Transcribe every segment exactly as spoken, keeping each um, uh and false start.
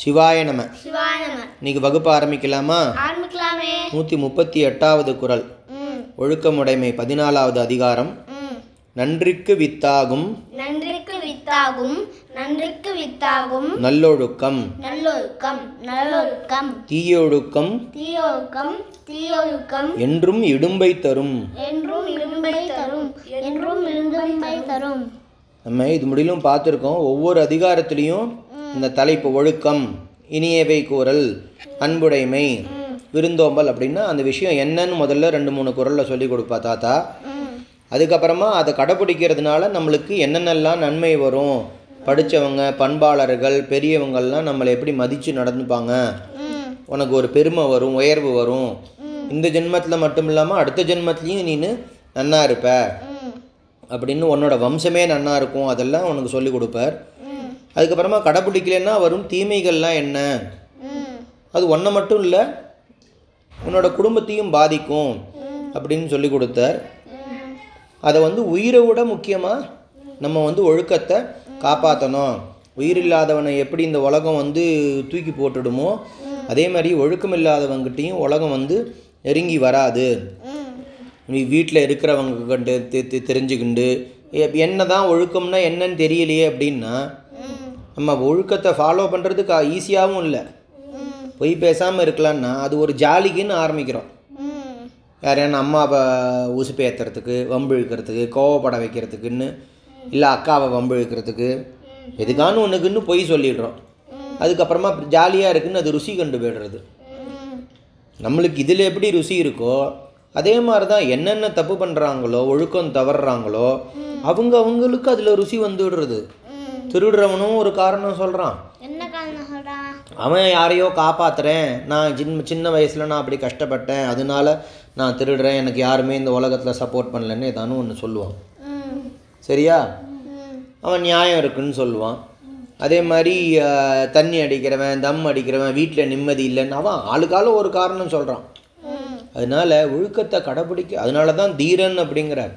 சிவாய நம. இன்னைக்கு வகுப்பு ஆரம்பிக்கலாமா? நூற்றி முப்பத்தி எட்டாவது குறள், ஒழுக்கமுடைமை, பதினாலாவது அதிகாரம். நன்றிக்கு வித்தாகும் நன்றிக்கு வித்தாகும் நன்றிக்கு வித்தாகும் நல்லொழுக்கம் நல்லொழுக்கம் நல்லொழுக்கம் தீயொழுக்கம் தீயொழுக்கம் தீயொழுக்கம் என்றும் இடும்பை தரும் என்றும் இடும்பை தரும் என்றும் இடும்பை தரும். நம்ம இது முடியலும் பார்த்துருக்கோம். ஒவ்வொரு அதிகாரத்திலையும் இந்த தலைப்பு ஒழுக்கம், இனியவை கூறல், அன்புடைமை, விருந்தோம்பல் அப்படின்னா அந்த விஷயம் என்னன்னு முதல்ல ரெண்டு மூணு குறளில் சொல்லி கொடுப்பா தாத்தா. அதுக்கப்புறமா அதை கடைப்பிடிக்கிறதுனால நம்மளுக்கு என்னென்னலாம் நன்மை வரும், படித்தவங்க, பண்பாளர்கள், பெரியவங்கள்லாம் நம்மளை எப்படி மதித்து நடந்துப்பாங்க, உனக்கு ஒரு பெருமை வரும், உயர்வு வரும், இந்த ஜென்மத்தில் மட்டும் இல்லாமல் அடுத்த ஜென்மத்துலேயும் நீ நன்னா இருப்ப அப்படின்னு, உன்னோட வம்சமே நன்னா இருக்கும், அதெல்லாம் உனக்கு சொல்லி கொடுப்பார். அதுக்கப்புறமா கடைப்பிடிக்கலன்னா வரும் தீமைகள்லாம் என்ன, அது ஒன்றை மட்டும் இல்லை உன்னோட குடும்பத்தையும் பாதிக்கும் அப்படின்னு சொல்லி கொடுத்தார். அதை வந்து உயிரை விட முக்கியமாக நம்ம வந்து ஒழுக்கத்தை காப்பாற்றணும். உயிர் இல்லாதவனை எப்படி இந்த உலகம் வந்து தூக்கி போட்டுடுமோ அதே மாதிரி ஒழுக்கம் இல்லாதவங்ககிட்டையும் உலகம் வந்து நெருங்கி வராது. நீ வீட்டில் இருக்கிறவங்ககிட்ட தெரிஞ்சுக்கிண்டு என்ன தான் ஒழுக்கம்னா என்னன்னு தெரியலையே அப்படின்னா நம்ம ஒழுக்கத்தை ஃபாலோ பண்ணுறதுக்கு ஈஸியாகவும் இல்லை. பொய் பேசாமல் இருக்கலான்னா அது ஒரு ஜாலிக்குன்னு ஆரம்பிக்கிறோம். யாரையான அம்மாவை உசுப்பு ஏற்றுறதுக்கு, வம்பு இழுக்கிறதுக்கு, கோவப்பட வைக்கிறதுக்குன்னு, இல்லை அக்காவை வம்பு இழுக்கிறதுக்கு, எதுக்கானு ஒன்றுக்குன்னு பொய் சொல்லிடுறோம். அதுக்கப்புறமா ஜாலியாக இருக்குதுன்னு அது ருசி கண்டு போய்டுறது. நம்மளுக்கு இதில் எப்படி ருசி இருக்கோ அதே மாதிரி தான் என்னென்ன தப்பு பண்ணுறாங்களோ, ஒழுக்கம் தவறுறாங்களோ அவங்க அவங்களுக்கு அதில் ருசி வந்துடுறது. திருடுறவனும் ஒரு காரணம் சொல்கிறான், அவன் யாரையோ காப்பாற்றுறேன், நான் சின்ன சின்ன வயசில் நான் அப்படி கஷ்டப்பட்டேன், அதனால நான் திருடுறேன், எனக்கு யாருமே இந்த உலகத்தில் சப்போர்ட் பண்ணலன்னு ஏதானு ஒன்று சொல்லுவான். சரியா, அவன் நியாயம் இருக்குன்னு சொல்லுவான். அதே மாதிரி தண்ணி அடிக்கிறவன், தம் அடிக்கிறவன், வீட்டில் நிம்மதி இல்லைன்னு அவன் ஆளுக்காலும் ஒரு காரணம் சொல்கிறான். அதனால் ஒழுக்கத்தை கடைப்பிடிக்க, அதனால தான் தீரன் அப்படிங்கிறார்.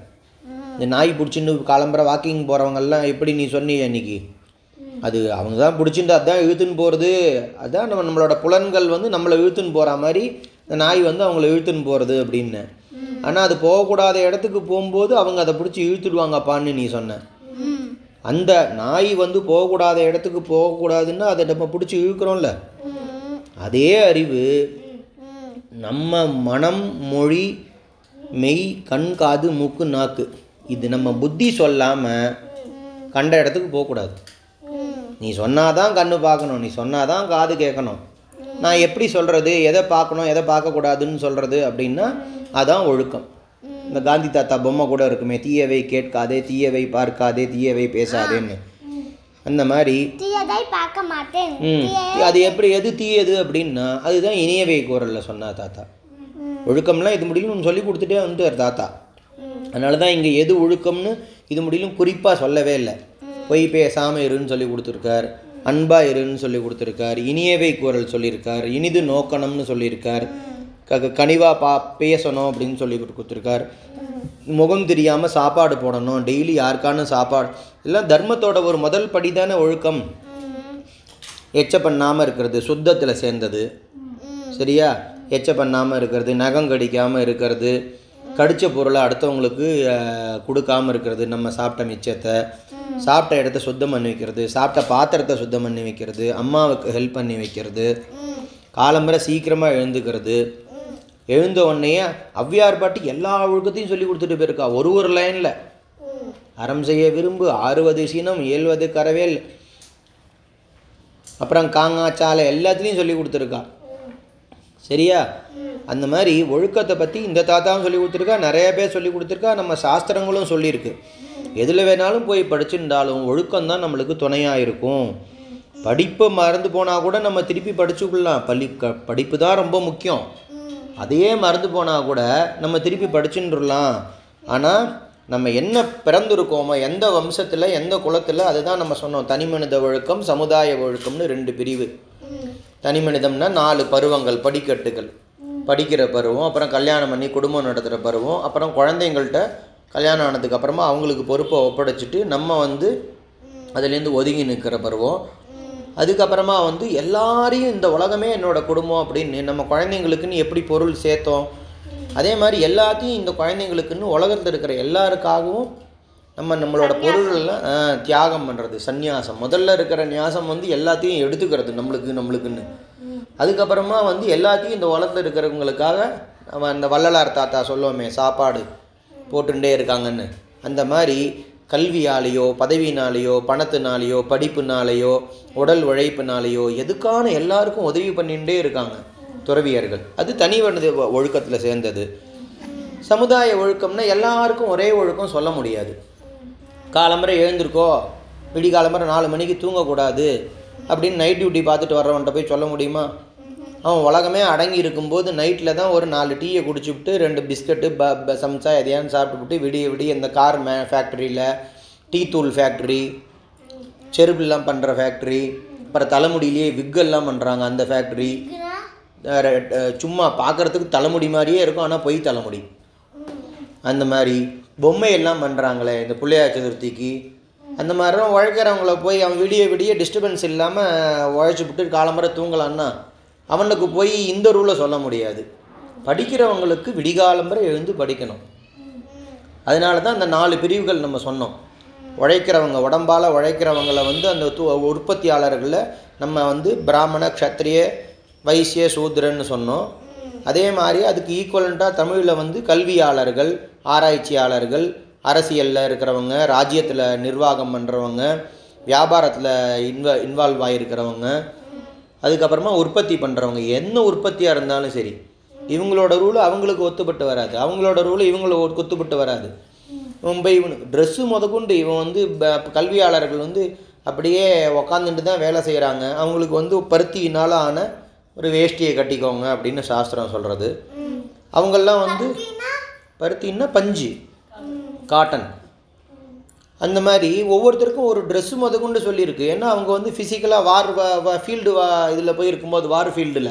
இந்த நாய் பிடிச்சின்னு காலம்புற வாக்கிங் போகிறவங்கெல்லாம் எப்படி நீ சொன்னீங்க இன்னைக்கு, அது அவங்க தான் பிடிச்சிட்டு அதுதான் இழுத்துன்னு போகிறது. அதுதான் நம்ம நம்மளோட புலன்கள் வந்து நம்மளை இழுத்துன்னு போகிற மாதிரி இந்த நாய் வந்து அவங்கள இழுத்துன்னு போகிறது அப்படின்னு. ஆனால் அது போகக்கூடாத இடத்துக்கு போகும்போது அவங்க அதை பிடிச்சி இழுத்துடுவாங்கப்பான்னு நீ சொன்ன. அந்த நாய் வந்து போகக்கூடாத இடத்துக்கு போகக்கூடாதுன்னா அதை நம்ம பிடிச்சி இழுக்கிறோம்ல, அதே அறிவு நம்ம மனம், மொழி, மெய், கண், காது, மூக்கு, நாக்கு, இது நம்ம புத்தி சொல்லாமல் கண்ட இடத்துக்கு போகக்கூடாது. நீ சொன்னாதான் கண்ணு பார்க்கணும், நீ சொன்னாதான் காது கேட்கணும், நான் எப்படி சொல்கிறது, எதை பார்க்கணும் எதை பார்க்கக்கூடாதுன்னு சொல்கிறது அப்படின்னா அதான் ஒழுக்கம். இந்த காந்தி தாத்தா பொம்மை கூட இருக்குமே, தீயவை கேட்காதே, தீயவை பார்க்காதே, தீயவை பேசாதேன்னு. அந்த மாதிரி அது எப்படி, எது தீயது அப்படின்னா அதுதான் இனியவை கூறல்ல சொன்னா தாத்தா. ஒழுக்கம்லாம் இது முடியலும் சொல்லி கொடுத்துட்டே வந்துட்டார் தாத்தா. அதனால தான் இங்கே எது ஒழுக்கம்னு இது முடியலும் குறிப்பாக சொல்லவே இல்லை. பொய் பேசாமல் இருன்னு சொல்லி கொடுத்துருக்கார், அன்பாக இருன்னு சொல்லி கொடுத்துருக்கார், இனியவை கூறல் சொல்லியிருக்கார், இனிது நோக்கணும்னு சொல்லியிருக்கார், க கனிவாக பா பேசணும் அப்படின்னு சொல்லி கொடுத்துருக்கார், முகம் தெரியாமல் சாப்பாடு போடணும், டெய்லி யாருக்கான சாப்பாடு, எல்லாம் தர்மத்தோட ஒரு முதல் படி தானே ஒழுக்கம். எச்ச பண்ணாமல் இருக்கிறது, சுத்தத்தில் சேர்ந்தது. சரியா, எச்ச பண்ணாமல் இருக்கிறது, நகம் கடிக்காமல் இருக்கிறது, கடித்த பொருளை அடுத்தவங்களுக்கு கொடுக்காமல் இருக்கிறது, நம்ம சாப்பிட்ட மிச்சத்தை, சாப்பிட்ட இடத்த சுத்தம் பண்ணி வைக்கிறது, சாப்பிட்ட பாத்திரத்தை சுத்தம் பண்ணி வைக்கிறது, அம்மாவுக்கு ஹெல்ப் பண்ணி வைக்கிறது, காலம்புரை சீக்கிரமாக எழுந்துக்கிறது. எழுந்த உடனே அவ்வியார் பாட்டி எல்லா ஒழுக்கத்தையும் சொல்லி கொடுத்துட்டு போயிருக்கா ஒரு ஒரு லைனில். அறம் செய்ய விரும்பு, ஆறுவது சீனம், ஏழ்வது கரவேல், அப்புறம் காங்காச்சாலை, எல்லாத்துலேயும் சொல்லி கொடுத்துருக்கா. சரியா, அந்த மாதிரி ஒழுக்கத்தை பற்றி இந்த தாத்தாவும் சொல்லி கொடுத்துருக்கா, நிறைய பேர் சொல்லி கொடுத்துருக்கா, நம்ம சாஸ்திரங்களும் சொல்லியிருக்கு. எதில் வேணாலும் போய் படிச்சுருந்தாலும் ஒழுக்கம்தான் நம்மளுக்கு துணையாக இருக்கும். படிப்பை மறந்து போனால் கூட நம்ம திருப்பி படிச்சுக்கலாம். பள்ளி க படிப்பு தான் ரொம்ப முக்கியம். அதையே மறந்து போனால் கூட நம்ம திருப்பி படிச்சுட்டுலாம். ஆனால் நம்ம என்ன பிறந்திருக்கோமோ, எந்த வம்சத்தில், எந்த குலத்தில், அதுதான் நம்ம சொன்னோம் தனி மனித ஒழுக்கம், சமுதாய ஒழுக்கம்னு ரெண்டு பிரிவு. தனி மனிதம்னா நாலு பருவங்கள், படிக்கட்டுகள், படிக்கிற பருவம், அப்புறம் கல்யாணம் பண்ணி குடும்பம் நடத்துகிற பருவம், அப்புறம் குழந்தைங்கள்கிட்ட கல்யாணம் ஆனதுக்கப்புறமா அவங்களுக்கு பொறுப்பை ஒப்படைச்சிட்டு நம்ம வந்து அதுலேருந்து ஒதுங்கி நிற்கிற பருவம், அதுக்கப்புறமா வந்து எல்லாரையும் இந்த உலகமே என்னோடய குடும்பம் அப்படின்னு நம்ம குழந்தைங்களுக்குன்னு எப்படி பொருள் சேர்த்தோம், அதே மாதிரி எல்லாத்தையும் இந்த குழந்தைங்களுக்குன்னு உலகத்தில் இருக்கிற எல்லாருக்காகவும் நம்ம நம்மளோட பொருளெல்லாம் தியாகம் பண்ணுறது, சந்நியாசம். முதல்ல இருக்கிற நியாசம் வந்து எல்லாத்தையும் எடுத்துக்கிறது நம்மளுக்கு நம்மளுக்குன்னு. அதுக்கப்புறமா வந்து எல்லாத்தையும் இந்த உலகத்தில் இருக்கிறவங்களுக்காக நம்ம அந்த வள்ளலார் தாத்தா சொல்லுவோமே சாப்பாடு போட்டுகிட்டே இருக்காங்கன்னு, அந்த மாதிரி கல்வியாலேயோ பதவினாலேயோ பணத்தினாலேயோ படிப்புனாலேயோ உடல் உழைப்புனாலேயோ எதுக்கான எல்லாருக்கும் உதவி பண்ணிகிட்டே இருக்காங்க துறவியர்கள். அது தனி ஒழுக்கத்தில் சேர்ந்தது. சமுதாய ஒழுக்கம்னா எல்லாருக்கும் ஒரே ஒழுக்கம் சொல்ல முடியாது. காலம்பரை எழுந்திருக்கோ, விடி காலம்பரை நாலு மணிக்கு தூங்கக்கூடாது அப்படின்னு நைட் டியூட்டி பார்த்துட்டு வர்றவன்ட்ட போய் சொல்ல முடியுமா? அவன் உலகமே அடங்கி இருக்கும்போது நைட்டில் தான் ஒரு நாலு டீயை குடிச்சுவிட்டு ரெண்டு பிஸ்கட்டு ப ப சம்சா எதையான்னு சாப்பிட்டுவிட்டு விடிய விடிய இந்த கார் மே ஃபேக்ட்ரியில் டீ தூள் ஃபேக்ட்ரி, செருப்புலாம் பண்ணுற ஃபேக்ட்ரி, அப்புறம் தலைமுடியிலேயே விக்கெல்லாம் பண்ணுறாங்க அந்த ஃபேக்ட்ரி. சும்மா பார்க்குறதுக்கு தலைமுடி மாதிரியே இருக்கும், ஆனால் பொய் தலைமுடி. அந்த மாதிரி பொம்மையெல்லாம் பண்ணுறாங்களே இந்த பிள்ளையார் சதுர்த்திக்கு, அந்த மாதிரிலாம் உழைக்கிறவங்கள போய் அவன் விடிய விடிய டிஸ்டர்பன்ஸ் இல்லாமல் உழைச்சிவிட்டு காலம்பரை தூங்கலான்னா அவனுக்கு போய் இந்த ரூலை சொல்ல முடியாது. படிக்கிறவங்களுக்கு விடிகாலம்பரை எழுந்து படிக்கணும். அதனால தான் அந்த நாலு பிரிவுகள் நம்ம சொன்னோம். உழைக்கிறவங்க, உடம்பால் உழைக்கிறவங்களை வந்து அந்த து உற்பத்தியாளர்களை நம்ம வந்து பிராமண, க்ஷத்ரிய, வைசிய, சூத்ரன்னு சொன்னோம். அதே மாதிரி அதுக்கு ஈக்குவலண்ட்டாக தமிழில் வந்து கல்வியாளர்கள், ஆராய்ச்சியாளர்கள், அரசியலில் இருக்கிறவங்க, ராஜ்யத்தில் நிர்வாகம் பண்ணுறவங்க, வியாபாரத்தில் இன்வ இன்வால்வ் ஆகியிருக்கிறவங்க, அதுக்கப்புறமா உற்பத்தி பண்ணுறவங்க, என்ன உற்பத்தியாக இருந்தாலும் சரி, இவங்களோட ரூலு அவங்களுக்கு ஒத்துப்பட்டு வராது, அவங்களோட ரூலு இவங்களுக்கு ஒத்துப்பட்டு வராது. இவன் போய் இவனு ட்ரெஸ்ஸு முதற்கொண்டு இவன் வந்து கல்வியாளர்கள் வந்து அப்படியே உக்காந்துட்டு தான் வேலை செய்கிறாங்க. அவங்களுக்கு வந்து பருத்தியினால் ஆன ஒரு வேஷ்டியை கட்டிக்கோங்க அப்படின்னு சாஸ்திரம் சொல்கிறது. அவங்கெல்லாம் வந்து பருத்தின்னா பஞ்சு, காட்டன், அந்த மாதிரி ஒவ்வொருத்தருக்கும் ஒரு ட்ரெஸ்ஸு முதற்கொண்டு சொல்லியிருக்கு. ஏன்னா அவங்க வந்து ஃபிசிக்கலாக வார் வா ஃபீல்டு வா இதில் போய் இருக்கும்போது, வார் ஃபீல்டில்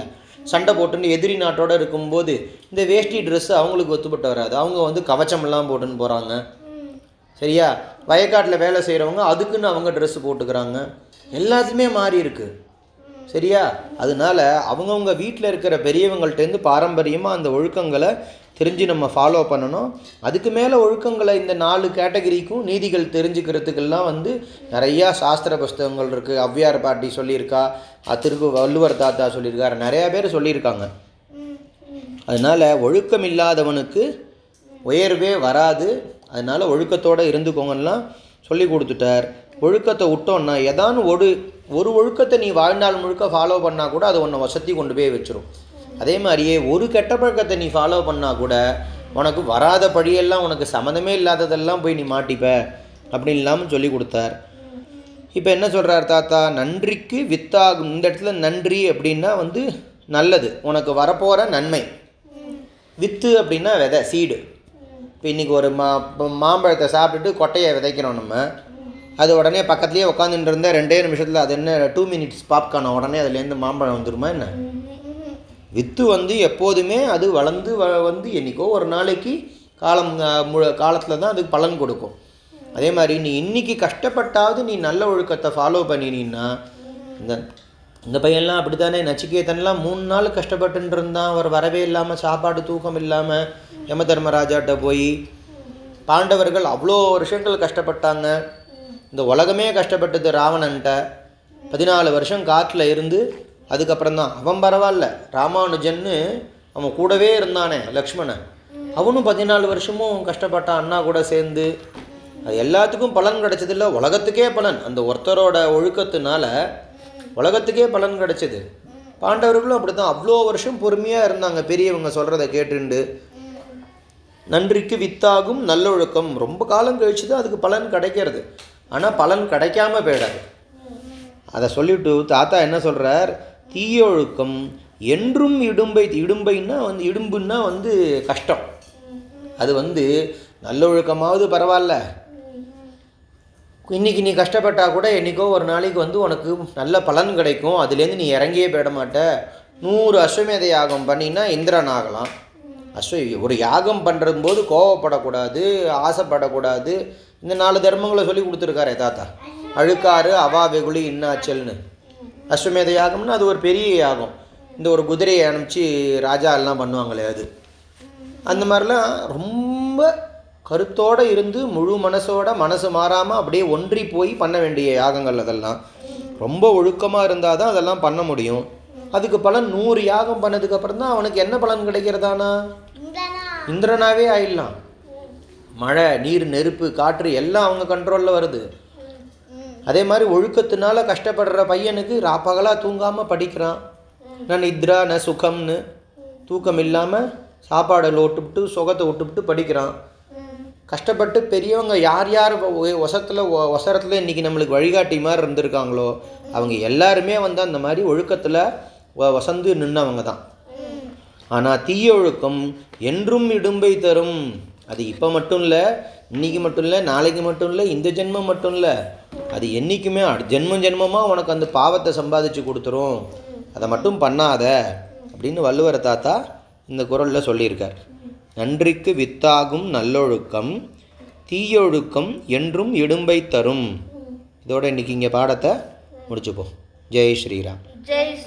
சண்டை போட்டுன்னு எதிரி நாட்டோடு இருக்கும்போது இந்த வேஷ்டி ட்ரெஸ்ஸு அவங்களுக்கு ஒத்துப்பட்டு வராது. அவங்க வந்து கவச்சமெல்லாம் போட்டுன்னு போகிறாங்க. சரியா? வயக்காட்டில் வேலை செய்கிறவங்க அதுக்குன்னு அவங்க ட்ரெஸ்ஸு போட்டுக்கிறாங்க. எல்லாத்துமே மாறி இருக்குது. சரியா? அதனால் அவங்கவுங்க வீட்டில் இருக்கிற பெரியவங்கள்ட்டேருந்து பாரம்பரியமாக அந்த ஒழுக்கங்களை தெரிஞ்சு நம்ம ஃபாலோ பண்ணணும். அதுக்கு மேலே ஒழுக்கங்களை இந்த நாலு கேட்டகரிக்கும் நீதிகள் தெரிஞ்சுக்கிறதுக்கெல்லாம் வந்து நிறையா சாஸ்திர புஸ்தகங்கள் இருக்குது. அவ்வையார் பாட்டி சொல்லியிருக்கா, திருக்கு வள்ளுவர் தாத்தா சொல்லியிருக்காரு, நிறையா பேர் சொல்லியிருக்காங்க. அதனால் ஒழுக்கம் இல்லாதவனுக்கு உயர்வே வராது. அதனால் ஒழுக்கத்தோடு இருந்துக்கோங்கலாம் சொல்லி கொடுத்துட்டார். ஒழுக்கத்தை விட்டோன்னா ஏதானு ஒரு ஒரு ஒழுக்கத்தை நீ வாழ்நாள் முழுக்க ஃபாலோ பண்ணால் கூட அது உன்னை வசதி கொண்டு போய் வச்சிடும். அதே மாதிரியே ஒரு கெட்ட பழக்கத்தை நீ ஃபாலோ பண்ணால் கூட உனக்கு வராத படியெல்லாம், உனக்கு சம்மந்தமே இல்லாததெல்லாம் போய் நீ மாட்டிப்ப அப்படின்னு இல்லாமல் சொல்லி கொடுத்தார். இப்போ என்ன சொல்கிறார் தாத்தா? நன்றிக்கு வித்தாகும். இந்த இடத்துல நன்றி அப்படின்னா வந்து நல்லது, உனக்கு வரப்போகிற நன்மை. வித்து அப்படின்னா விதை, சீடு. இப்போ இன்றைக்கி ஒரு மா மாம்பழத்தை சாப்பிட்டுட்டு கொட்டையை விதைக்கிறோம் நம்ம. அது உடனே பக்கத்துலேயே உட்காந்துட்டு இருந்தால் ரெண்டே நிமிஷத்தில் அது என்ன டூ மினிட்ஸ் பாப்கார்ன், உடனே அதுலேருந்து மாம்பழம் வந்துடுமா என்ன? வித்து வந்து எப்போதுமே அது வளர்ந்து வ வந்து என்றைக்கோ ஒரு நாளைக்கு காலம் முழு காலத்தில் தான் அதுக்கு பலன் கொடுக்கும். அதே மாதிரி நீ இன்றைக்கி கஷ்டப்பட்டாவது நீ நல்ல ஒழுக்கத்தை ஃபாலோ பண்ணினீன்னா, இந்த இந்த பையன்லாம் அப்படி தானே, நச்சிகேதன்லாம் மூணு நாள் கஷ்டப்பட்டுன்னு இருந்தான். அவர் வரவே இல்லாமல், சாப்பாடு தூக்கம் இல்லாமல் யம தர்மராஜாட்ட போய். பாண்டவர்கள் அவ்வளோ வருஷங்கள் கஷ்டப்பட்டாங்க. இந்த உலகமே கஷ்டப்பட்டது ராவணன்ட்ட. பதினாலு வருஷம் காட்டில் இருந்து அதுக்கப்புறம்தான் அவன் பரவாயில்ல. ராமானுஜன்னு அவன் கூடவே இருந்தானே லக்ஷ்மணன், அவனும் பதினாலு வருஷமும் கஷ்டப்பட்டான் அண்ணா கூட சேர்ந்து. அது எல்லாத்துக்கும் பலன் கிடச்சதில்ல, உலகத்துக்கே பலன். அந்த ஒருத்தரோட ஒழுக்கத்தினால உலகத்துக்கே பலன் கிடச்சிது. பாண்டவர்களும் அப்படி தான் அவ்வளோ வருஷம் பொறுமையாக இருந்தாங்க பெரியவங்க சொல்கிறத கேட்டுண்டு. நன்றிக்கு வித்தாகும் நல்லொழுக்கம். ரொம்ப காலம் கழிச்சு தான் அதுக்கு பலன் கிடைக்கிறது, ஆனால் பலன் கிடைக்காம போயிடாது. அதை சொல்லிவிட்டு தாத்தா என்ன சொல்கிறார்? தீயொழுக்கம் என்றும் இடும்பை. இடும்பைன்னா வந்து இடும்புன்னா வந்து கஷ்டம். அது வந்து நல்ல ஒழுக்கமாவது பரவாயில்ல, இன்றைக்கி நீ கஷ்டப்பட்டால் கூட என்றைக்கோ ஒரு நாளைக்கு வந்து உனக்கு நல்ல பலன் கிடைக்கும், அதுலேருந்து நீ இறங்கியே போயிட மாட்ட. நூறு அஸ்வமேத யாகம் பண்ணினா இந்திரன் ஆகலாம். அஸ்வ ஒரு யாகம் பண்ணுறது போது கோவப்படக்கூடாது, ஆசைப்படக்கூடாது. இந்த நாலு தர்மங்களை சொல்லி கொடுத்துருக்காரே தாத்தா, அழுக்காறு அவா வெகுளி இன்னாச்சல்னு. அஸ்வமேத யாகம்னா அது ஒரு பெரிய யாகம். இந்த ஒரு குதிரையை அனுப்பிச்சி ராஜா எல்லாம் பண்ணுவாங்களே அது, அந்த மாதிரிலாம் ரொம்ப கருத்தோடு இருந்து முழு மனசோட மனசு மாறாமல் அப்படியே ஒன்றி போய் பண்ண வேண்டிய யாகங்கள். அதெல்லாம் ரொம்ப ஒழுக்கமாக இருந்தால் தான் அதெல்லாம் பண்ண முடியும். அதுக்கு பலன் நூறு யாகம் பண்ணதுக்கப்புறம் தான் அவனுக்கு என்ன பலன் கிடைக்கிறதானா, இந்திரனாகவே ஆயிடலாம். மழை, நீர், நெருப்பு, காற்று எல்லாம் அவங்க கண்ட்ரோலில் வருது. அதே மாதிரி ஒழுக்கத்தினால கஷ்டப்படுற பையனுக்கு ராப்பகலாக தூங்காமல் படிக்கிறான். நான் நித்ரா ந சுகம்னு தூக்கம் இல்லாமல் சாப்பாடில் விட்டுவிட்டு சுகத்தை விட்டுவிட்டு படிக்கிறான். கஷ்டப்பட்டு பெரியவங்க யார் யார் ஒசத்தில் ஒசரத்தில் இன்றைக்கி நம்மளுக்கு வழிகாட்டி மாதிரி இருந்திருக்காங்களோ அவங்க எல்லாருமே வந்து அந்த மாதிரி ஒழுக்கத்தில் வசந்து நின்றவங்க தான். ஆனால் தீயொழுக்கம் என்றும் இடும்பை தரும். அது இப்போ மட்டும் இல்லை, இன்றைக்கி மட்டும் இல்லை, நாளைக்கு மட்டும் இல்லை, இந்த ஜென்மம் மட்டும் இல்லை, அது என்றைக்குமே ஜென்மம் ஜென்மமாக உனக்கு அந்த பாவத்தை சம்பாதிச்சு கொடுத்துரும். அதை மட்டும் பண்ணாத அப்படின்னு வள்ளுவர் தாத்தா இந்த குறளில் சொல்லியிருக்கார். நன்றிக்கு வித்தாகும் நல்லொழுக்கம், தீயொழுக்கம் என்றும் இடும்பை தரும். இதோட இன்றைக்கி இங்கே பாடத்தை முடிச்சுப்போம். ஜெய் ஸ்ரீராம். ஜெய் ஸ்ரீ.